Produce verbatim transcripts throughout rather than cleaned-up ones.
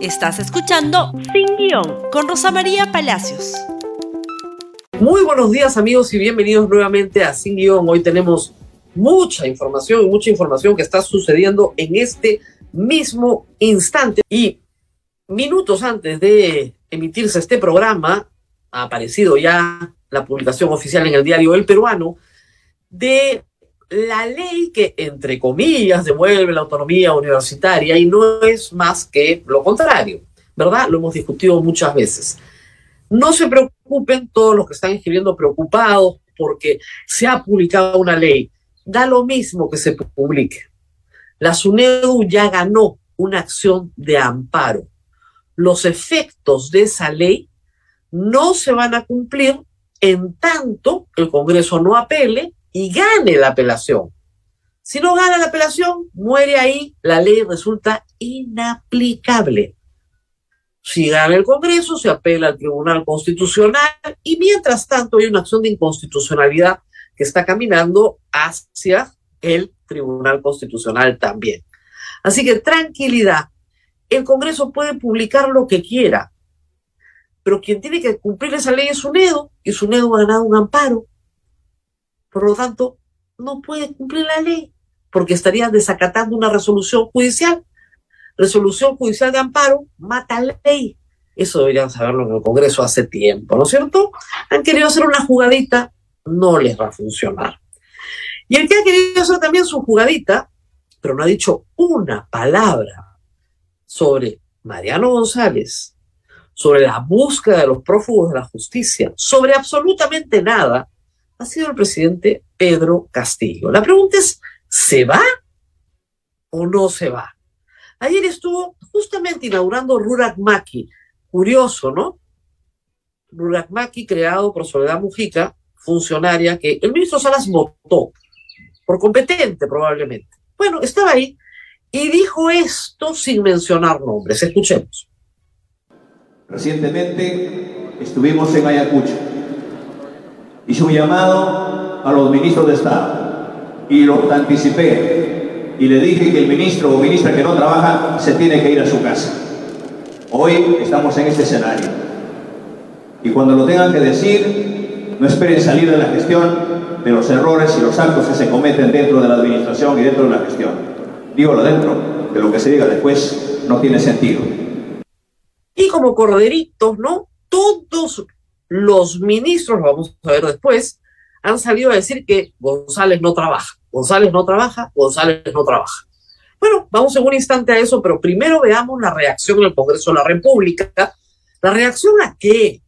Estás escuchando Sin Guión con Rosa María Palacios. Muy buenos días, amigos, y bienvenidos nuevamente a Sin Guión. Hoy tenemos mucha información, mucha información que está sucediendo en este mismo instante. Y minutos antes de emitirse este programa, ha aparecido ya la publicación oficial en el diario El Peruano de la ley que, entre comillas, devuelve la autonomía universitaria y no es más que lo contrario, ¿verdad? Lo hemos discutido muchas veces. No se preocupen todos los que están escribiendo preocupados porque se ha publicado una ley. Da lo mismo que se publique. La SUNEDU ya ganó una acción de amparo. Los efectos de esa ley no se van a cumplir en tanto el Congreso no apele y gane la apelación. Si no gana la apelación, muere ahí, la ley resulta inaplicable. Si gana el Congreso, se apela al Tribunal Constitucional y mientras tanto hay una acción de inconstitucionalidad que está caminando hacia el Tribunal Constitucional también. Así que tranquilidad, el Congreso puede publicar lo que quiera, pero quien tiene que cumplir esa ley es SUNEDU, y SUNEDU ha ganado un amparo. Por lo tanto, no puede cumplir la ley, porque estaría desacatando una resolución judicial. Resolución judicial de amparo mata ley. Eso deberían saberlo en el Congreso hace tiempo, ¿no es cierto? Han querido hacer una jugadita, no les va a funcionar. Y el que ha querido hacer también su jugadita, pero no ha dicho una palabra sobre Mariano González, sobre la búsqueda de los prófugos de la justicia, sobre absolutamente nada, ha sido el presidente Pedro Castillo. La pregunta es, ¿se va o no se va? Ayer estuvo justamente inaugurando Ruraq Maki. Curioso, ¿no? Ruraq Maki, creado por Soledad Mujica, funcionaria que el ministro Salas votó, por competente probablemente. Bueno, estaba ahí y dijo esto sin mencionar nombres. Escuchemos. Recientemente estuvimos en Ayacucho. Hice un llamado a los ministros de Estado y los anticipé y le dije que el ministro o ministra que no trabaja se tiene que ir a su casa. Hoy estamos en este escenario y cuando lo tengan que decir, no esperen salir de la gestión, de los errores y los actos que se cometen dentro de la administración y dentro de la gestión. Dígalo dentro, que lo que se diga después no tiene sentido. Y como corderitos, ¿no? Todos los ministros, lo vamos a ver después, han salido a decir que González no trabaja, González no trabaja, González no trabaja. Bueno, vamos en un instante a eso, pero primero veamos la reacción del Congreso de la República. ¿La reacción a qué?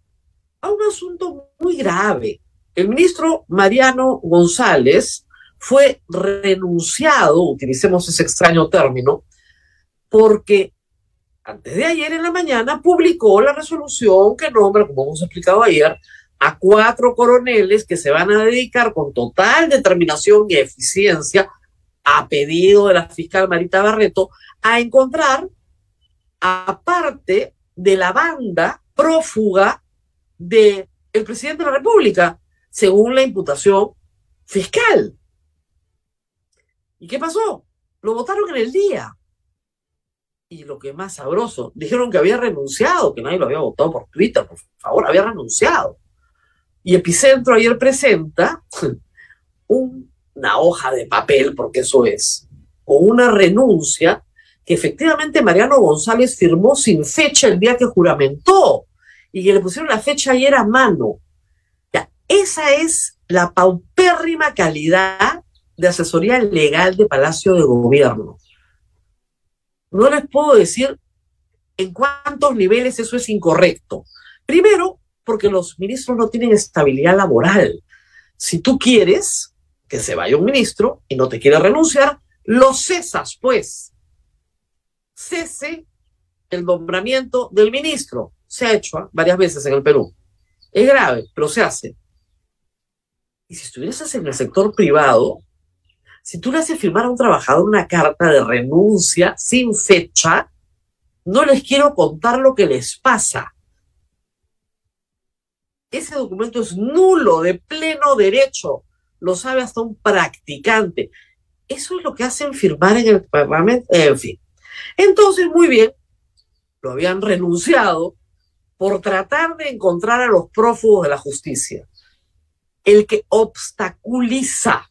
A un asunto muy grave. El ministro Mariano González fue renunciado, utilicemos ese extraño término, porque antes de ayer en la mañana publicó la resolución que nombra, como hemos explicado ayer, a cuatro coroneles que se van a dedicar con total determinación y eficiencia, a pedido de la fiscal Marita Barreto, a encontrar a parte de la banda prófuga del presidente de la República, según la imputación fiscal. ¿Y qué pasó? Lo votaron en el día. Y lo que más sabroso, dijeron que había renunciado, que nadie lo había votado por Twitter, por favor, había renunciado. Y Epicentro ayer presenta una hoja de papel, porque eso es, con una renuncia que efectivamente Mariano González firmó sin fecha el día que juramentó y que le pusieron la fecha ayer a mano. Ya, esa es la paupérrima calidad de asesoría legal de Palacio de Gobierno. No les puedo decir en cuántos niveles eso es incorrecto. Primero, porque los ministros no tienen estabilidad laboral. Si tú quieres que se vaya un ministro y no te quiere renunciar, lo cesas, pues. Cese el nombramiento del ministro. Se ha hecho ¿eh? varias veces en el Perú. Es grave, pero se hace. Y si estuvieras en el sector privado, si tú le haces firmar a un trabajador una carta de renuncia sin fecha, no les quiero contar lo que les pasa. Ese documento es nulo, de pleno derecho. Lo sabe hasta un practicante. Eso es lo que hacen firmar en el Parlamento. En fin. Entonces, muy bien, lo habían renunciado por tratar de encontrar a los prófugos de la justicia. El que obstaculiza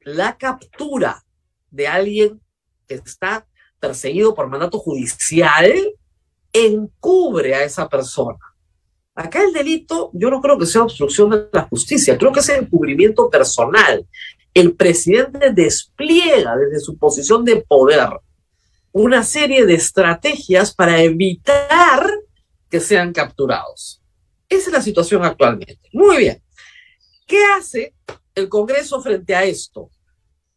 la captura de alguien que está perseguido por mandato judicial encubre a esa persona. Acá el delito, yo no creo que sea obstrucción de la justicia, creo que es encubrimiento personal. El presidente despliega desde su posición de poder una serie de estrategias para evitar que sean capturados. Esa es la situación actualmente. Muy bien. ¿Qué hace el Congreso frente a esto?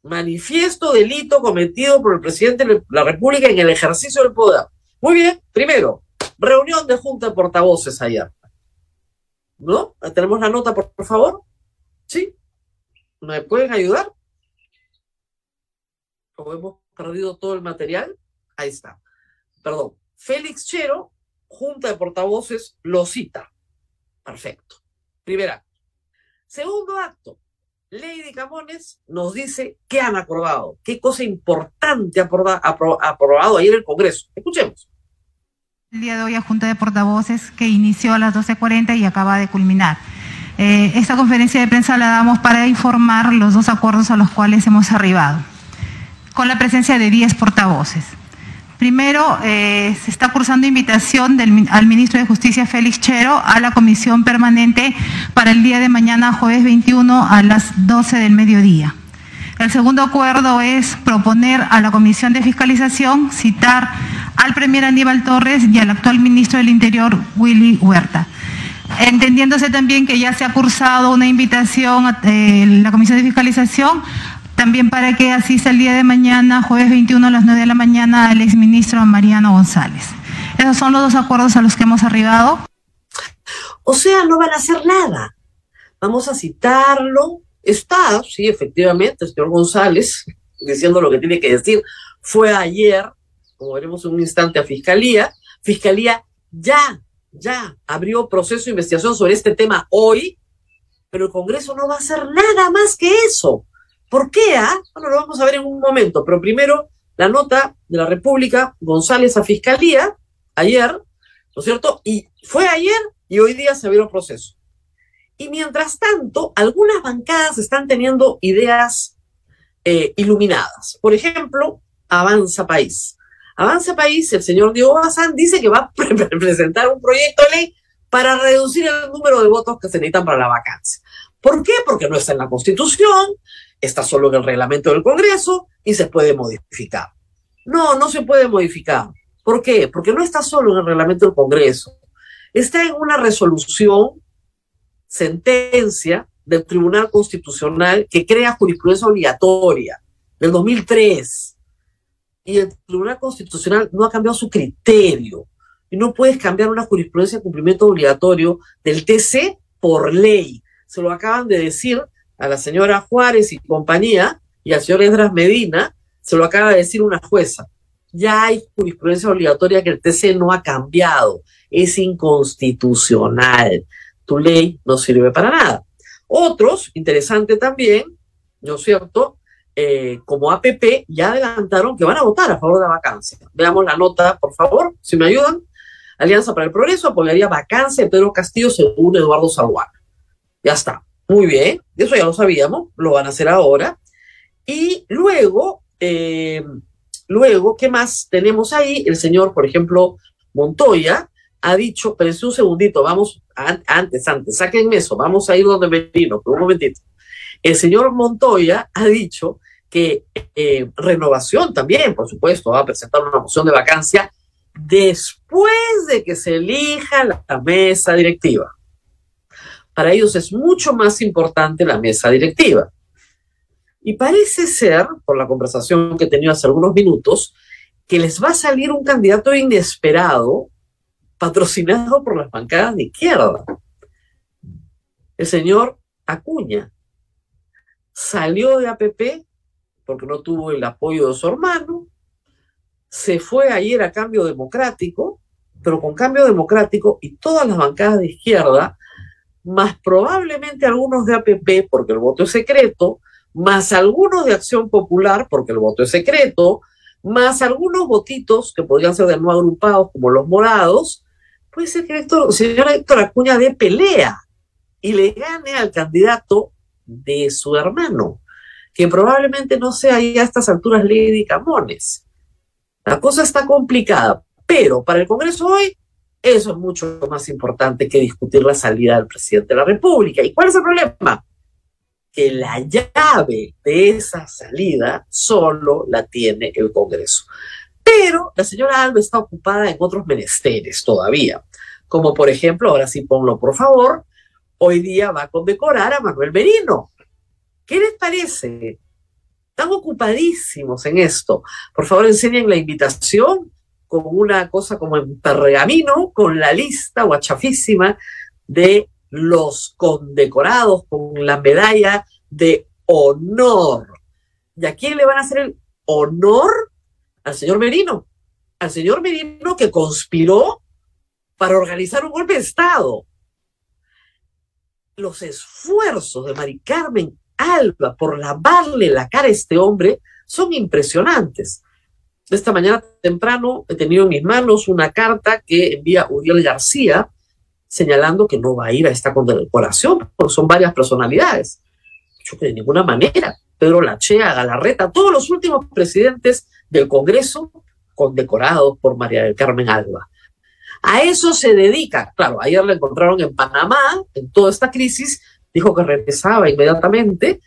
Manifiesto delito cometido por el presidente de la República en el ejercicio del poder. Muy bien. Primero, reunión de junta de portavoces ayer. ¿No? ¿Tenemos la nota, por, por favor? ¿Sí? ¿Me pueden ayudar? ¿O hemos perdido todo el material? Ahí está. Perdón. Félix Chero, junta de portavoces, lo cita. Perfecto. Primer acto. Segundo acto. Lady Camones nos dice qué han acordado, qué cosa importante ha aproba, apro, aprobado ayer el Congreso. Escuchemos. El día de hoy a Junta de Portavoces que inició a las doce cuarenta y acaba de culminar. Eh, esta conferencia de prensa la damos para informar los dos acuerdos a los cuales hemos arribado, con la presencia de diez portavoces. Primero, eh, se está cursando invitación del, al ministro de Justicia, Félix Chero, a la comisión permanente para el día de mañana, jueves veintiuno, a las doce del mediodía. El segundo acuerdo es proponer a la comisión de fiscalización citar al premier Aníbal Torres y al actual ministro del Interior, Willy Huerta. Entendiéndose también que ya se ha cursado una invitación a eh, la comisión de fiscalización también para que asista el día de mañana, jueves veintiuno a las nueve de la mañana, al exministro Mariano González. Esos son los dos acuerdos a los que hemos arribado. O sea, no van a hacer nada. Vamos a citarlo. Está, sí, efectivamente, el señor González, diciendo lo que tiene que decir. Fue ayer, como veremos en un instante, a Fiscalía. Fiscalía ya, ya abrió proceso de investigación sobre este tema hoy, pero el Congreso no va a hacer nada más que eso. ¿Por qué? Ah? Bueno, lo vamos a ver en un momento, pero primero la nota de la República, González a Fiscalía, ayer, ¿no es cierto? Y fue ayer y hoy día se abrieron procesos. Y mientras tanto, algunas bancadas están teniendo ideas eh, iluminadas. Por ejemplo, Avanza País. Avanza País, el señor Diego Bazán dice que va a pre presentar un proyecto de ley para reducir el número de votos que se necesitan para la vacancia. ¿Por qué? Porque no está en la Constitución, está solo en el reglamento del Congreso y se puede modificar. No, no se puede modificar. ¿Por qué? Porque no está solo en el reglamento del Congreso. Está en una resolución, sentencia del Tribunal Constitucional que crea jurisprudencia obligatoria del dos mil tres. Y el Tribunal Constitucional no ha cambiado su criterio. Y no puedes cambiar una jurisprudencia de cumplimiento obligatorio del T C por ley. Se lo acaban de decir a la señora Juárez y compañía, y al señor Esdras Medina, se lo acaba de decir una jueza. Ya hay jurisprudencia obligatoria que el T C no ha cambiado. Es inconstitucional. Tu ley no sirve para nada. Otros, interesante también, ¿no es cierto?, eh, como A P P, ya adelantaron que van a votar a favor de la vacancia. Veamos la nota, por favor, si me ayudan. Alianza para el Progreso apoyaría vacancia de Pedro Castillo según Eduardo Zaguana. Ya está. Muy bien, eso ya lo sabíamos, lo van a hacer ahora. Y luego, eh, luego, ¿qué más tenemos ahí? El señor, por ejemplo, Montoya ha dicho, pero es un segundito, vamos, an antes, antes, sáquenme eso, vamos a ir donde Merino, por un momentito. El señor Montoya ha dicho que eh, Renovación también, por supuesto, va a presentar una moción de vacancia después de que se elija la, la mesa directiva. Para ellos es mucho más importante la mesa directiva. Y parece ser, por la conversación que he tenido hace algunos minutos, que les va a salir un candidato inesperado patrocinado por las bancadas de izquierda. El señor Acuña salió de A P P porque no tuvo el apoyo de su hermano, se fue ayer a Cambio Democrático, pero con Cambio Democrático y todas las bancadas de izquierda más probablemente algunos de A P P, porque el voto es secreto, más algunos de Acción Popular, porque el voto es secreto, más algunos votitos que podrían ser de no agrupados, como los morados, puede ser que el señor Héctor Acuña dé pelea y le gane al candidato de su hermano, que probablemente no sea ya a estas alturas Lady Camones. La cosa está complicada, pero para el Congreso hoy eso es mucho más importante que discutir la salida del presidente de la República. ¿Y cuál es el problema? Que la llave de esa salida solo la tiene el Congreso. Pero la señora Alba está ocupada en otros menesteres todavía, como por ejemplo, ahora sí ponlo por favor, hoy día va a condecorar a Manuel Merino. ¿Qué les parece? Están ocupadísimos en esto. Por favor, enseñen la invitación con una cosa como en pergamino, con la lista guachafísima de los condecorados con la medalla de honor. ¿Y a quién le van a hacer el honor? Al señor Merino. Al señor Merino que conspiró para organizar un golpe de Estado. Los esfuerzos de María del Carmen Alva por lavarle la cara a este hombre son impresionantes. Esta mañana temprano he tenido en mis manos una carta que envía Uriel García señalando que no va a ir a esta condecoración, porque son varias personalidades. Yo que de ninguna manera. Pedro Lachea, Galarreta, todos los últimos presidentes del Congreso condecorados por María del Carmen Alva. A eso se dedica. Claro, ayer la encontraron en Panamá, en toda esta crisis, dijo que regresaba inmediatamente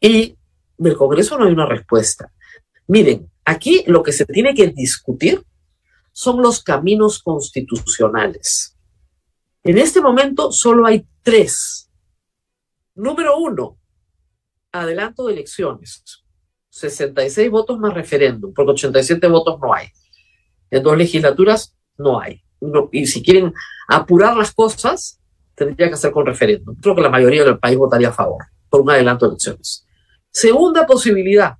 y del Congreso no hay una respuesta. Miren, aquí lo que se tiene que discutir son los caminos constitucionales. En este momento solo hay tres. Número uno, adelanto de elecciones. sesenta y seis votos más referéndum, porque ochenta y siete votos no hay. En dos legislaturas no hay. No, y si quieren apurar las cosas, tendría que hacer con referéndum. Creo que la mayoría del país votaría a favor por un adelanto de elecciones. Segunda posibilidad,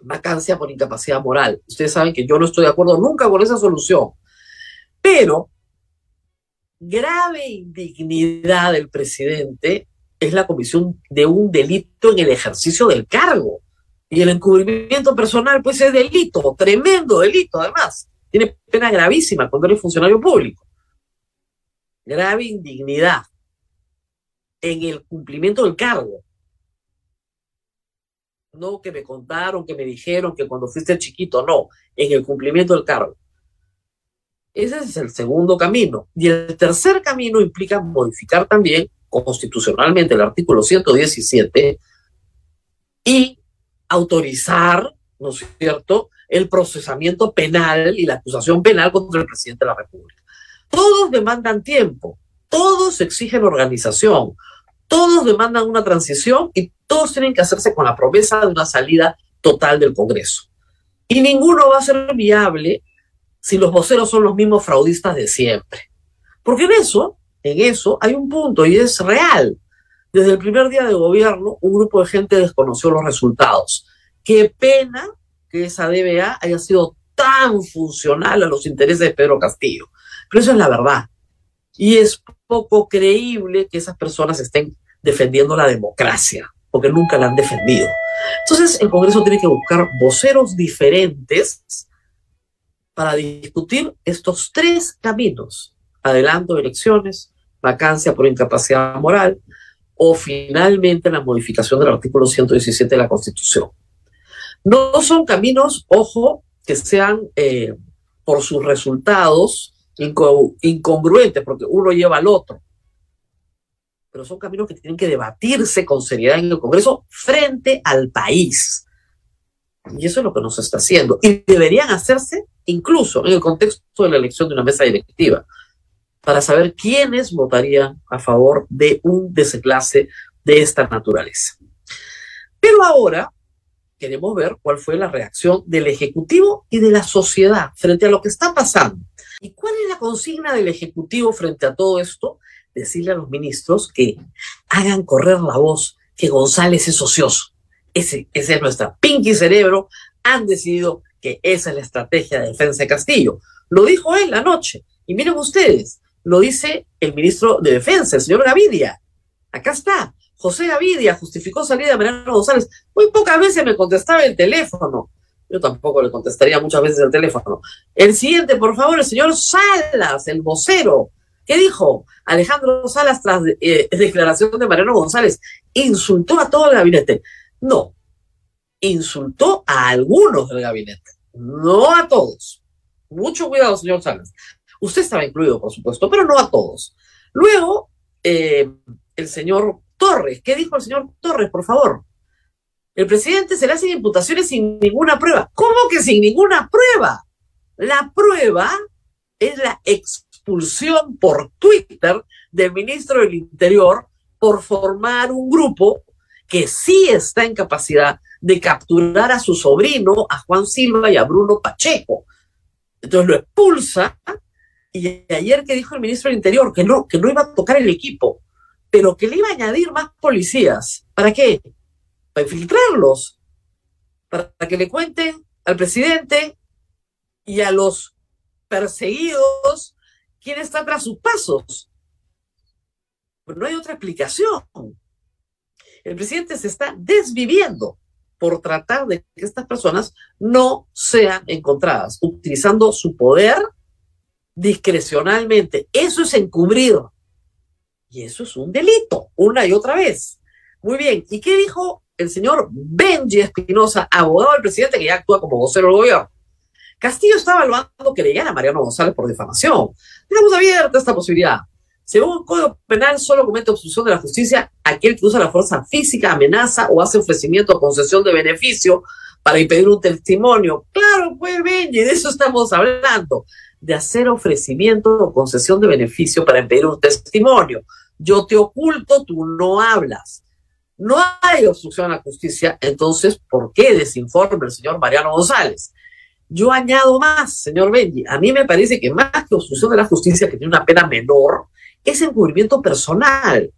vacancia por incapacidad moral. Ustedes saben que yo no estoy de acuerdo nunca con esa solución. Pero grave indignidad del presidente es la comisión de un delito en el ejercicio del cargo. Y el encubrimiento personal, pues, es delito, tremendo delito, además. Tiene pena gravísima cuando eres funcionario público. Grave indignidad en el cumplimiento del cargo. No que me contaron, que me dijeron que cuando fuiste chiquito, no, en el cumplimiento del cargo. Ese es el segundo camino. Y el tercer camino implica modificar también constitucionalmente el artículo ciento diecisiete y autorizar, ¿no es cierto?, el procesamiento penal y la acusación penal contra el presidente de la República. Todos demandan tiempo, todos exigen organización, todos demandan una transición y todos tienen que hacerse con la promesa de una salida total del Congreso. Y ninguno va a ser viable si los voceros son los mismos fraudistas de siempre. Porque en eso, en eso hay un punto y es real. Desde el primer día de gobierno, un grupo de gente desconoció los resultados. Qué pena que esa D B A haya sido tan funcional a los intereses de Pedro Castillo. Pero eso es la verdad. Y es poco creíble que esas personas estén defendiendo la democracia, porque nunca la han defendido. Entonces, el Congreso tiene que buscar voceros diferentes para discutir estos tres caminos. Adelanto de elecciones, vacancia por incapacidad moral, o finalmente la modificación del artículo ciento diecisiete de la Constitución. No son caminos, ojo, que sean eh, por sus resultados incongru- incongruentes, porque uno lleva al otro. Pero son caminos que tienen que debatirse con seriedad en el Congreso frente al país. Y eso es lo que nos está haciendo. Y deberían hacerse incluso en el contexto de la elección de una mesa directiva, para saber quiénes votarían a favor de un desenlace de esta naturaleza. Pero ahora queremos ver cuál fue la reacción del Ejecutivo y de la sociedad frente a lo que está pasando. ¿Y cuál es la consigna del Ejecutivo frente a todo esto? Decirle a los ministros que hagan correr la voz que González es ocioso. Ese, ese es nuestra pinky cerebro. Han decidido que esa es la estrategia de defensa de Castillo. Lo dijo él anoche. Y miren ustedes, lo dice el ministro de Defensa, el señor Gavidia. Acá está. José Gavidia justificó salida de Mariano González. Muy pocas veces me contestaba el teléfono. yo tampoco le contestaría muchas veces el teléfono. El siguiente, por favor, el señor Salas, el vocero. ¿Qué dijo? Alejandro Salas, tras eh, declaración de Mariano González, insultó a todo el gabinete. No, insultó a algunos del gabinete, no a todos. Mucho cuidado, señor Salas. Usted estaba incluido, por supuesto, pero no a todos. Luego, eh, el señor Torres. ¿Qué dijo el señor Torres, por favor? El presidente se le hacen imputaciones sin ninguna prueba. ¿Cómo que sin ninguna prueba? La prueba es la expulsión por Twitter del ministro del Interior por formar un grupo que sí está en capacidad de capturar a su sobrino, a Juan Silva y a Bruno Pacheco. Entonces lo expulsa. Y ayer que dijo el ministro del Interior que no, que no iba a tocar el equipo, pero que le iba a añadir más policías. ¿Para qué? Para infiltrarlos, para que le cuenten al presidente y a los perseguidos quién está tras sus pasos. Pero no hay otra explicación. El presidente se está desviviendo por tratar de que estas personas no sean encontradas, utilizando su poder discrecionalmente. Eso es encubrir. Y eso es un delito, una y otra vez. Muy bien, ¿y qué dijo el señor Benji Espinoza, abogado del presidente, que ya actúa como vocero del gobierno? Castillo está evaluando que le llegan a Mariano González por difamación. Dejamos abierta esta posibilidad. Según el Código Penal, solo comete obstrucción de la justicia aquel que usa la fuerza física, amenaza o hace ofrecimiento o concesión de beneficio para impedir un testimonio. Claro, pues, Benji, de eso estamos hablando, de hacer ofrecimiento o concesión de beneficio para impedir un testimonio. Yo te oculto, tú no hablas. No hay obstrucción a la justicia, entonces, ¿por qué desinforma el señor Mariano González? Yo añado más, señor Benji, a mí me parece que más que obstrucción de la justicia, que tiene una pena menor, es encubrimiento personal.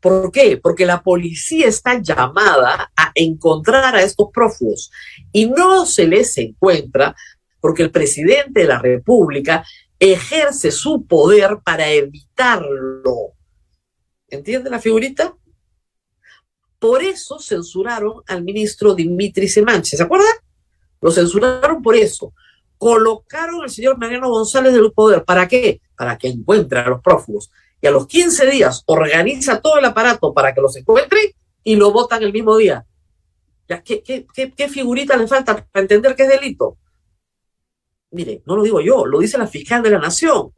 ¿Por qué? Porque la policía está llamada a encontrar a estos prófugos y no se les encuentra porque el presidente de la República ejerce su poder para evitarlo. ¿Entiende la figurita? Por eso censuraron al ministro Dimitri Semanche, ¿se acuerdan? Lo censuraron por eso. Colocaron al señor Mariano González del poder. ¿Para qué? Para que encuentre a los prófugos. Y a los quince días organiza todo el aparato para que los encuentren y lo votan el mismo día. ¿Ya? ¿Qué, qué, qué, qué figurita le falta para entender que es delito? Mire, no lo digo yo, lo dice la fiscal de la Nación.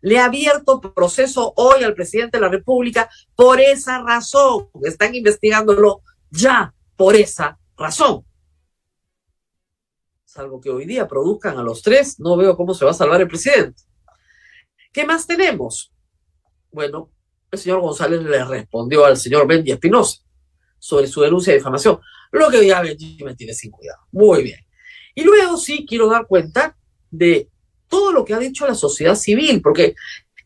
Le ha abierto proceso hoy al presidente de la República por esa razón. Están investigándolo ya por esa razón. Salvo que hoy día produzcan a los tres, no veo cómo se va a salvar el presidente. ¿Qué más tenemos? Bueno, el señor González le respondió al señor Benji Espinoza sobre su denuncia de difamación. Lo que ya Benji me tiene sin cuidado. Muy bien. Y luego sí quiero dar cuenta de todo lo que ha dicho la sociedad civil, porque,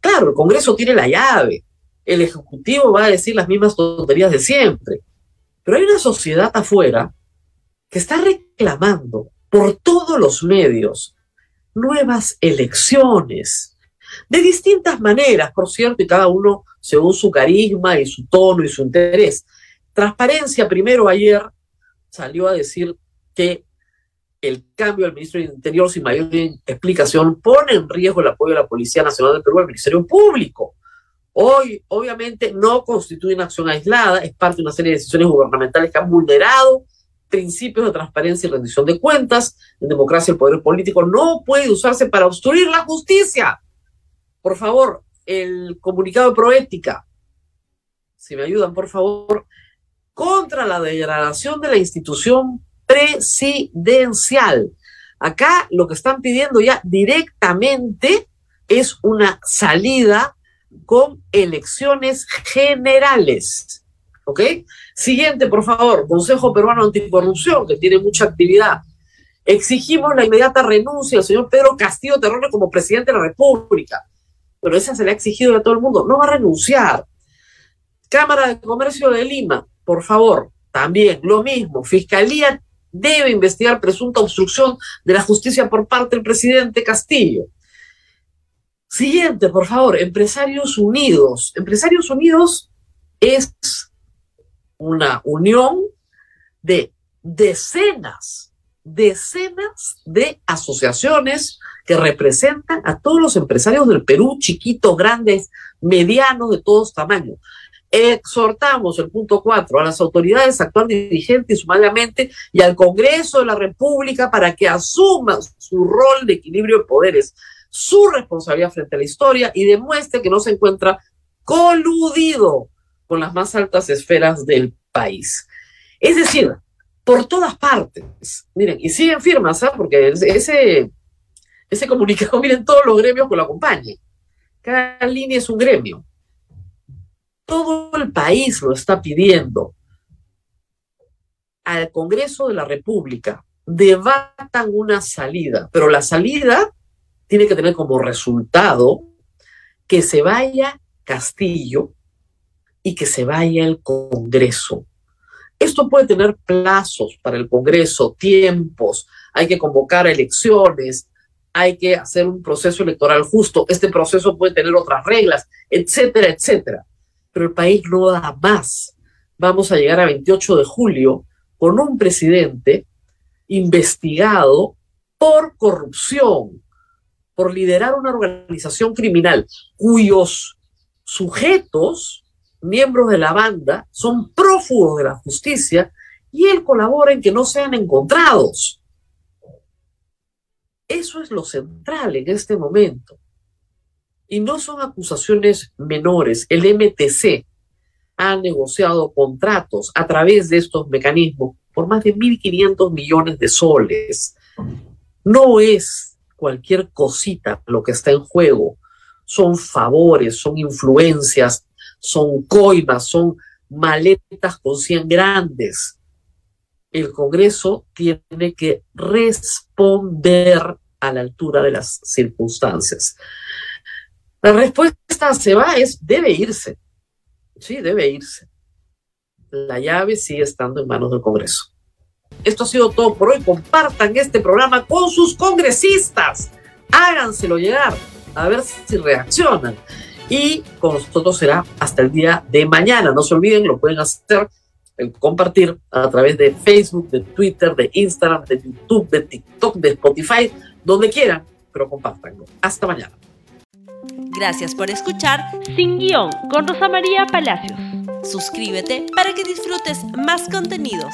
claro, el Congreso tiene la llave, el Ejecutivo va a decir las mismas tonterías de siempre, pero hay una sociedad afuera que está reclamando por todos los medios nuevas elecciones, de distintas maneras, por cierto, y cada uno según su carisma y su tono y su interés. Transparencia, primero ayer, salió a decir que el cambio del ministro del Interior sin mayor explicación pone en riesgo el apoyo de la Policía Nacional del Perú al Ministerio Público. Hoy, obviamente, no constituye una acción aislada, es parte de una serie de decisiones gubernamentales que han vulnerado principios de transparencia y rendición de cuentas. En democracia, el poder político no puede usarse para obstruir la justicia. Por favor, el comunicado de Proética, si me ayudan, por favor, contra la degradación de la institución presidencial. Acá lo que están pidiendo ya directamente es una salida con elecciones generales. ¿Ok? Siguiente, por favor. Consejo Peruano Anticorrupción, que tiene mucha actividad. Exigimos la inmediata renuncia al señor Pedro Castillo Terrones como presidente de la República. Pero esa se le ha exigido a todo el mundo. No va a renunciar. Cámara de Comercio de Lima, por favor. También lo mismo. Fiscalía debe investigar presunta obstrucción de la justicia por parte del presidente Castillo. Siguiente, por favor, Empresarios Unidos. Empresarios Unidos es una unión de decenas decenas de asociaciones que representan a todos los empresarios del Perú, chiquitos, grandes, medianos, de todos tamaños. Exhortamos, el punto cuatro, a las autoridades a actuar dirigente y sumariamente y al Congreso de la República para que asuma su rol de equilibrio de poderes, su responsabilidad frente a la historia y demuestre que no se encuentra coludido con las más altas esferas del país. Es decir, por todas partes, miren, y siguen firmas, ¿eh? Porque ese, ese comunicado, miren todos los gremios que lo acompañan, cada línea es un gremio, todo el país lo está pidiendo al Congreso de la República, debatan una salida, pero la salida tiene que tener como resultado que se vaya Castillo y que se vaya el Congreso. Esto puede tener plazos para el Congreso, tiempos, hay que convocar elecciones, hay que hacer un proceso electoral justo, este proceso puede tener otras reglas, etcétera, etcétera. Pero el país no da más. Vamos a llegar a veintiocho de julio con un presidente investigado por corrupción, por liderar una organización criminal cuyos sujetos, miembros de la banda, son prófugos de la justicia y él colabora en que no sean encontrados. Eso es lo central en este momento. Y no son acusaciones menores. El M T C ha negociado contratos a través de estos mecanismos por más de mil quinientos millones de soles. No es cualquier cosita lo que está en juego. Son favores, son influencias, son coimas, son maletas con cien grandes. El Congreso tiene que responder a la altura de las circunstancias. La respuesta se va es, debe irse. Sí, debe irse. La llave sigue estando en manos del Congreso. Esto ha sido todo por hoy. Compartan este programa con sus congresistas. Háganselo llegar, a ver si reaccionan. Y con nosotros será hasta el día de mañana. No se olviden, lo pueden hacer, el compartir a través de Facebook, de Twitter, de Instagram, de YouTube, de TikTok, de Spotify, donde quieran, pero compártanlo. Hasta mañana. Gracias por escuchar Sin Guión con Rosa María Palacios. Suscríbete para que disfrutes más contenidos.